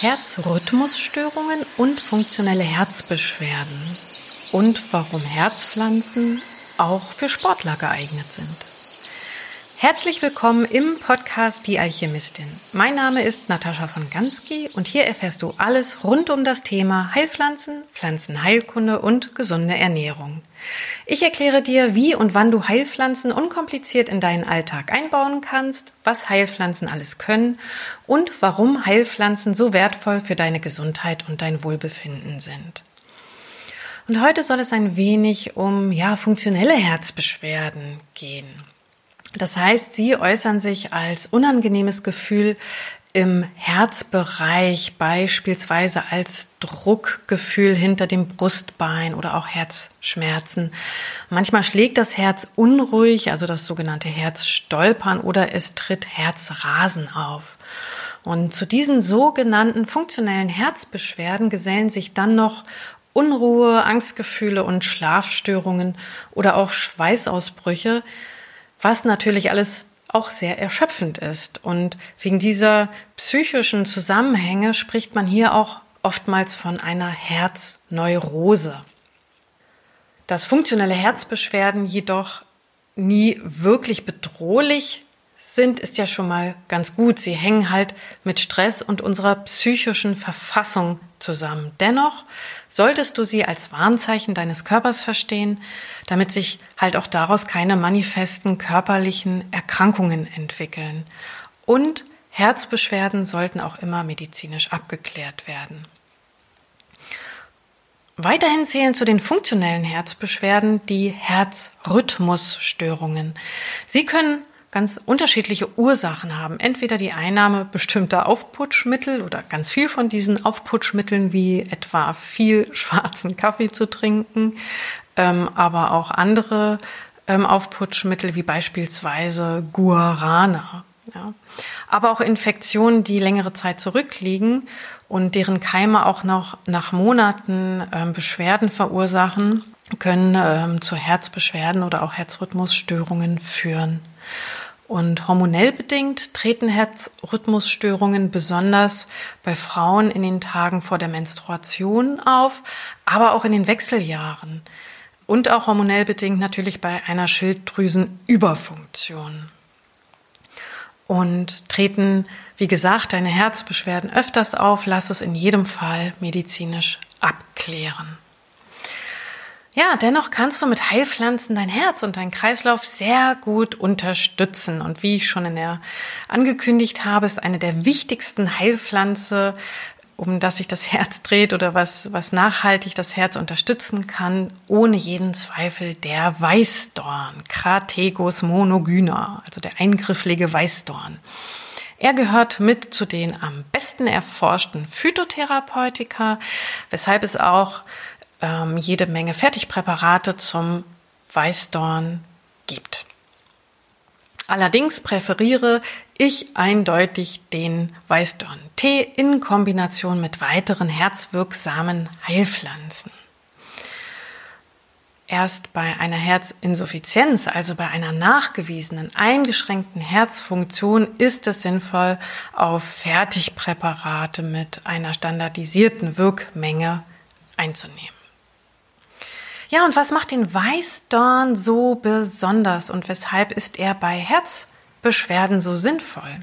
Herzrhythmusstörungen und funktionelle Herzbeschwerden und warum Herzpflanzen auch für Sportler geeignet sind. Herzlich willkommen im Podcast Die Alchemistin. Mein Name ist Natascha von Gansky und hier erfährst du alles rund um das Thema Heilpflanzen, Pflanzenheilkunde und gesunde Ernährung. Ich erkläre dir, wie und wann du Heilpflanzen unkompliziert in deinen Alltag einbauen kannst, was Heilpflanzen alles können und warum Heilpflanzen so wertvoll für deine Gesundheit und dein Wohlbefinden sind. Und heute soll es ein wenig um funktionelle Herzbeschwerden gehen. Das heißt, sie äußern sich als unangenehmes Gefühl im Herzbereich, beispielsweise als Druckgefühl hinter dem Brustbein oder auch Herzschmerzen. Manchmal schlägt das Herz unruhig, also das sogenannte Herzstolpern, oder es tritt Herzrasen auf. Und zu diesen sogenannten funktionellen Herzbeschwerden gesellen sich dann noch Unruhe, Angstgefühle und Schlafstörungen oder auch Schweißausbrüche, was natürlich alles auch sehr erschöpfend ist. Und wegen dieser psychischen Zusammenhänge spricht man hier auch oftmals von einer Herzneurose. Dass funktionelle Herzbeschwerden jedoch nie wirklich bedrohlich sind, ist ja schon mal ganz gut. Sie hängen halt mit Stress und unserer psychischen Verfassung zusammen. Dennoch solltest du sie als Warnzeichen deines Körpers verstehen, damit sich halt auch daraus keine manifesten körperlichen Erkrankungen entwickeln. Und Herzbeschwerden sollten auch immer medizinisch abgeklärt werden. Weiterhin zählen zu den funktionellen Herzbeschwerden die Herzrhythmusstörungen. Sie können ganz unterschiedliche Ursachen haben. Entweder die Einnahme bestimmter Aufputschmittel oder ganz viel von diesen Aufputschmitteln, wie etwa viel schwarzen Kaffee zu trinken, aber auch andere Aufputschmittel wie beispielsweise Guarana. Ja. Aber auch Infektionen, die längere Zeit zurückliegen und deren Keime auch noch nach Monaten Beschwerden verursachen, können zu Herzbeschwerden oder auch Herzrhythmusstörungen führen. Und hormonell bedingt treten Herzrhythmusstörungen besonders bei Frauen in den Tagen vor der Menstruation auf, aber auch in den Wechseljahren und auch hormonell bedingt natürlich bei einer Schilddrüsenüberfunktion. Und treten, wie gesagt, deine Herzbeschwerden öfters auf, lass es in jedem Fall medizinisch abklären. Ja, dennoch kannst du mit Heilpflanzen dein Herz und deinen Kreislauf sehr gut unterstützen. Und wie ich schon angekündigt habe, ist eine der wichtigsten Heilpflanzen, um das sich das Herz dreht oder was nachhaltig das Herz unterstützen kann, ohne jeden Zweifel der Weißdorn, Crataegus monogyna, also der eingrifflige Weißdorn. Er gehört mit zu den am besten erforschten Phytotherapeutika, weshalb es auch jede Menge Fertigpräparate zum Weißdorn gibt. Allerdings präferiere ich eindeutig den Weißdorn-Tee in Kombination mit weiteren herzwirksamen Heilpflanzen. Erst bei einer Herzinsuffizienz, also bei einer nachgewiesenen, eingeschränkten Herzfunktion, ist es sinnvoll, auf Fertigpräparate mit einer standardisierten Wirkmenge einzunehmen. Ja, und was macht den Weißdorn so besonders und weshalb ist er bei Herzbeschwerden so sinnvoll?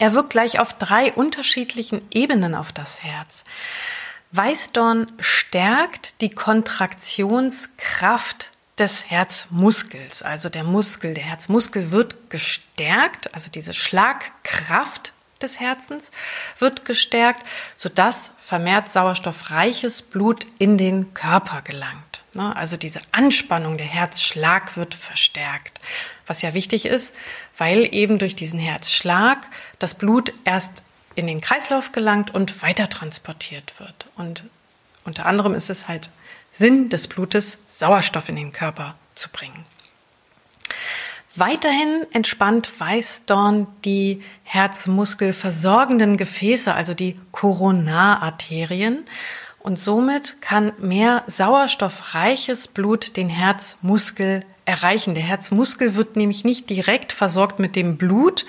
Er wirkt gleich auf 3 unterschiedlichen Ebenen auf das Herz. Weißdorn stärkt die Kontraktionskraft des Herzmuskels, also der Muskel. Der Herzmuskel wird gestärkt, also diese Schlagkraft des Herzens wird gestärkt, sodass vermehrt sauerstoffreiches Blut in den Körper gelangt. Also diese Anspannung, der Herzschlag wird verstärkt, was ja wichtig ist, weil eben durch diesen Herzschlag das Blut erst in den Kreislauf gelangt und weiter transportiert wird. Und unter anderem ist es halt Sinn des Blutes, Sauerstoff in den Körper zu bringen. Weiterhin entspannt Weißdorn die herzmuskelversorgenden Gefäße, also die Koronararterien. Und somit kann mehr sauerstoffreiches Blut den Herzmuskel erreichen. Der Herzmuskel wird nämlich nicht direkt versorgt mit dem Blut,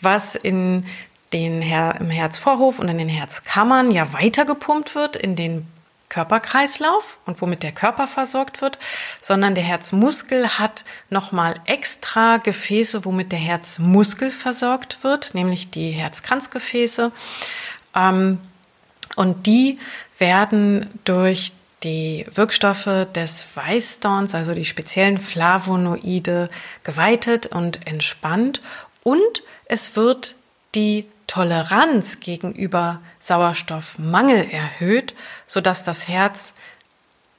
was in den im Herzvorhof und in den Herzkammern ja weitergepumpt wird in den Körperkreislauf und womit der Körper versorgt wird, sondern der Herzmuskel hat nochmal extra Gefäße, womit der Herzmuskel versorgt wird, nämlich die Herzkranzgefäße. Und die werden durch die Wirkstoffe des Weißdorns, also die speziellen Flavonoide, geweitet und entspannt. Und es wird die Toleranz gegenüber Sauerstoffmangel erhöht, sodass das Herz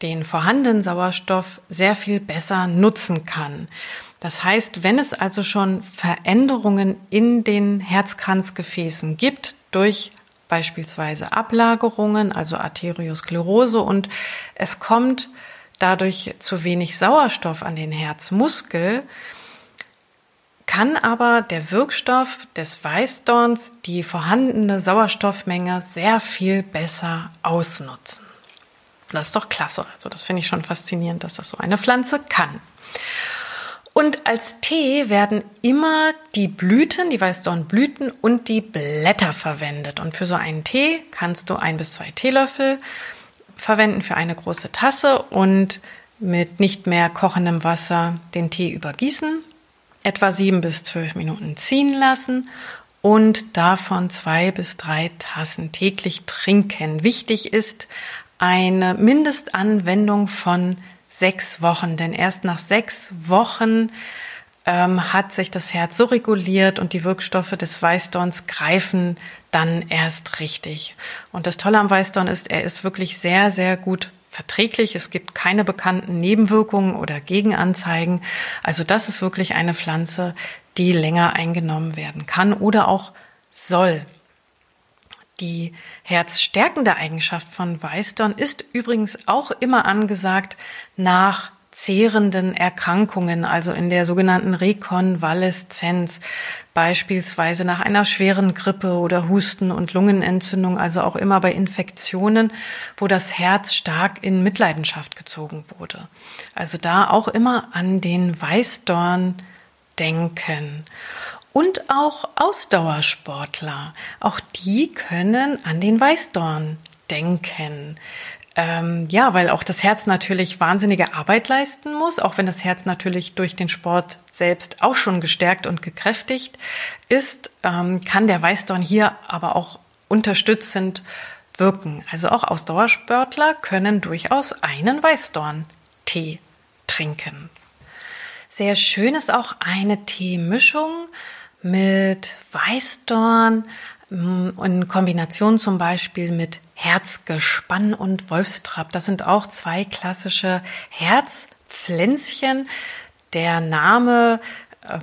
den vorhandenen Sauerstoff sehr viel besser nutzen kann. Das heißt, wenn es also schon Veränderungen in den Herzkranzgefäßen gibt, durch beispielsweise Ablagerungen, also Arteriosklerose, und es kommt dadurch zu wenig Sauerstoff an den Herzmuskel, kann aber der Wirkstoff des Weißdorns die vorhandene Sauerstoffmenge sehr viel besser ausnutzen. Das ist doch klasse. Also das finde ich schon faszinierend, dass das so eine Pflanze kann. Und als Tee werden immer die Blüten, die Weißdornblüten und die Blätter verwendet. Und für so einen Tee kannst du 1 bis 2 Teelöffel verwenden für eine große Tasse und mit nicht mehr kochendem Wasser den Tee übergießen. Etwa 7 bis 12 Minuten ziehen lassen und davon 2 bis 3 Tassen täglich trinken. Wichtig ist eine Mindestanwendung von 6 Wochen, denn erst nach 6 Wochen hat sich das Herz so reguliert und die Wirkstoffe des Weißdorns greifen dann erst richtig. Und das Tolle am Weißdorn ist, er ist wirklich sehr, sehr gut verträglich. Es gibt keine bekannten Nebenwirkungen oder Gegenanzeigen. Also das ist wirklich eine Pflanze, die länger eingenommen werden kann oder auch soll. Die herzstärkende Eigenschaft von Weißdorn ist übrigens auch immer angesagt nach zehrenden Erkrankungen, also in der sogenannten Rekonvaleszenz, beispielsweise nach einer schweren Grippe oder Husten- und Lungenentzündung, also auch immer bei Infektionen, wo das Herz stark in Mitleidenschaft gezogen wurde. Also da auch immer an den Weißdorn denken. Und auch Ausdauersportler, auch die können an den Weißdorn denken. Ja, weil auch das Herz natürlich wahnsinnige Arbeit leisten muss, auch wenn das Herz natürlich durch den Sport selbst auch schon gestärkt und gekräftigt ist, kann der Weißdorn hier aber auch unterstützend wirken. Also auch Ausdauersportler können durchaus einen Weißdorn-Tee trinken. Sehr schön ist auch eine Teemischung mit Weißdorn in Kombination zum Beispiel mit Herzgespann und Wolfstrapp. Das sind auch 2 klassische Herzpflänzchen. Der Name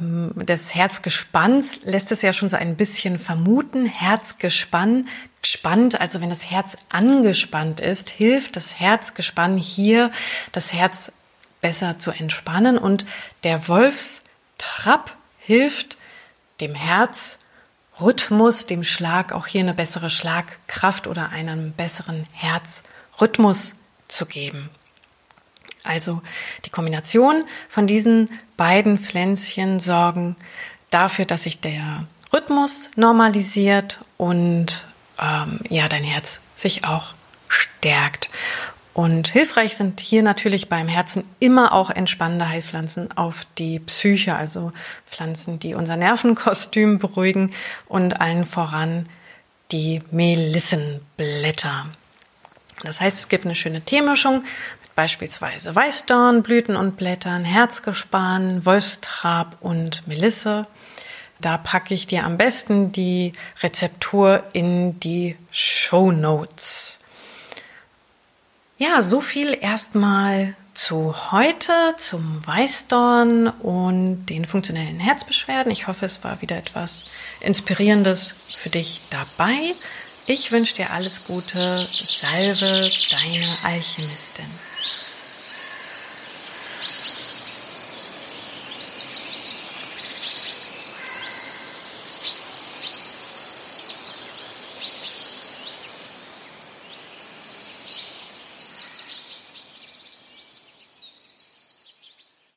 des Herzgespanns lässt es ja schon so ein bisschen vermuten. Herzgespann, gespannt, also wenn das Herz angespannt ist, hilft das Herzgespann hier, das Herz besser zu entspannen. Und der Wolfstrapp hilft dem Herz Rhythmus, dem Schlag, auch hier eine bessere Schlagkraft oder einen besseren Herzrhythmus zu geben. Also die Kombination von diesen beiden Pflänzchen sorgen dafür, dass sich der Rhythmus normalisiert und dein Herz sich auch stärkt. Und hilfreich sind hier natürlich beim Herzen immer auch entspannende Heilpflanzen auf die Psyche, also Pflanzen, die unser Nervenkostüm beruhigen und allen voran die Melissenblätter. Das heißt, es gibt eine schöne Teemischung mit beispielsweise Weißdorn, Blüten und Blättern, Herzgespann, Wolfstrapp und Melisse. Da packe ich dir am besten die Rezeptur in die Shownotes. Ja, so viel erstmal zu heute, zum Weißdorn und den funktionellen Herzbeschwerden. Ich hoffe, es war wieder etwas Inspirierendes für dich dabei. Ich wünsche dir alles Gute. Salve, deine Alchemistin.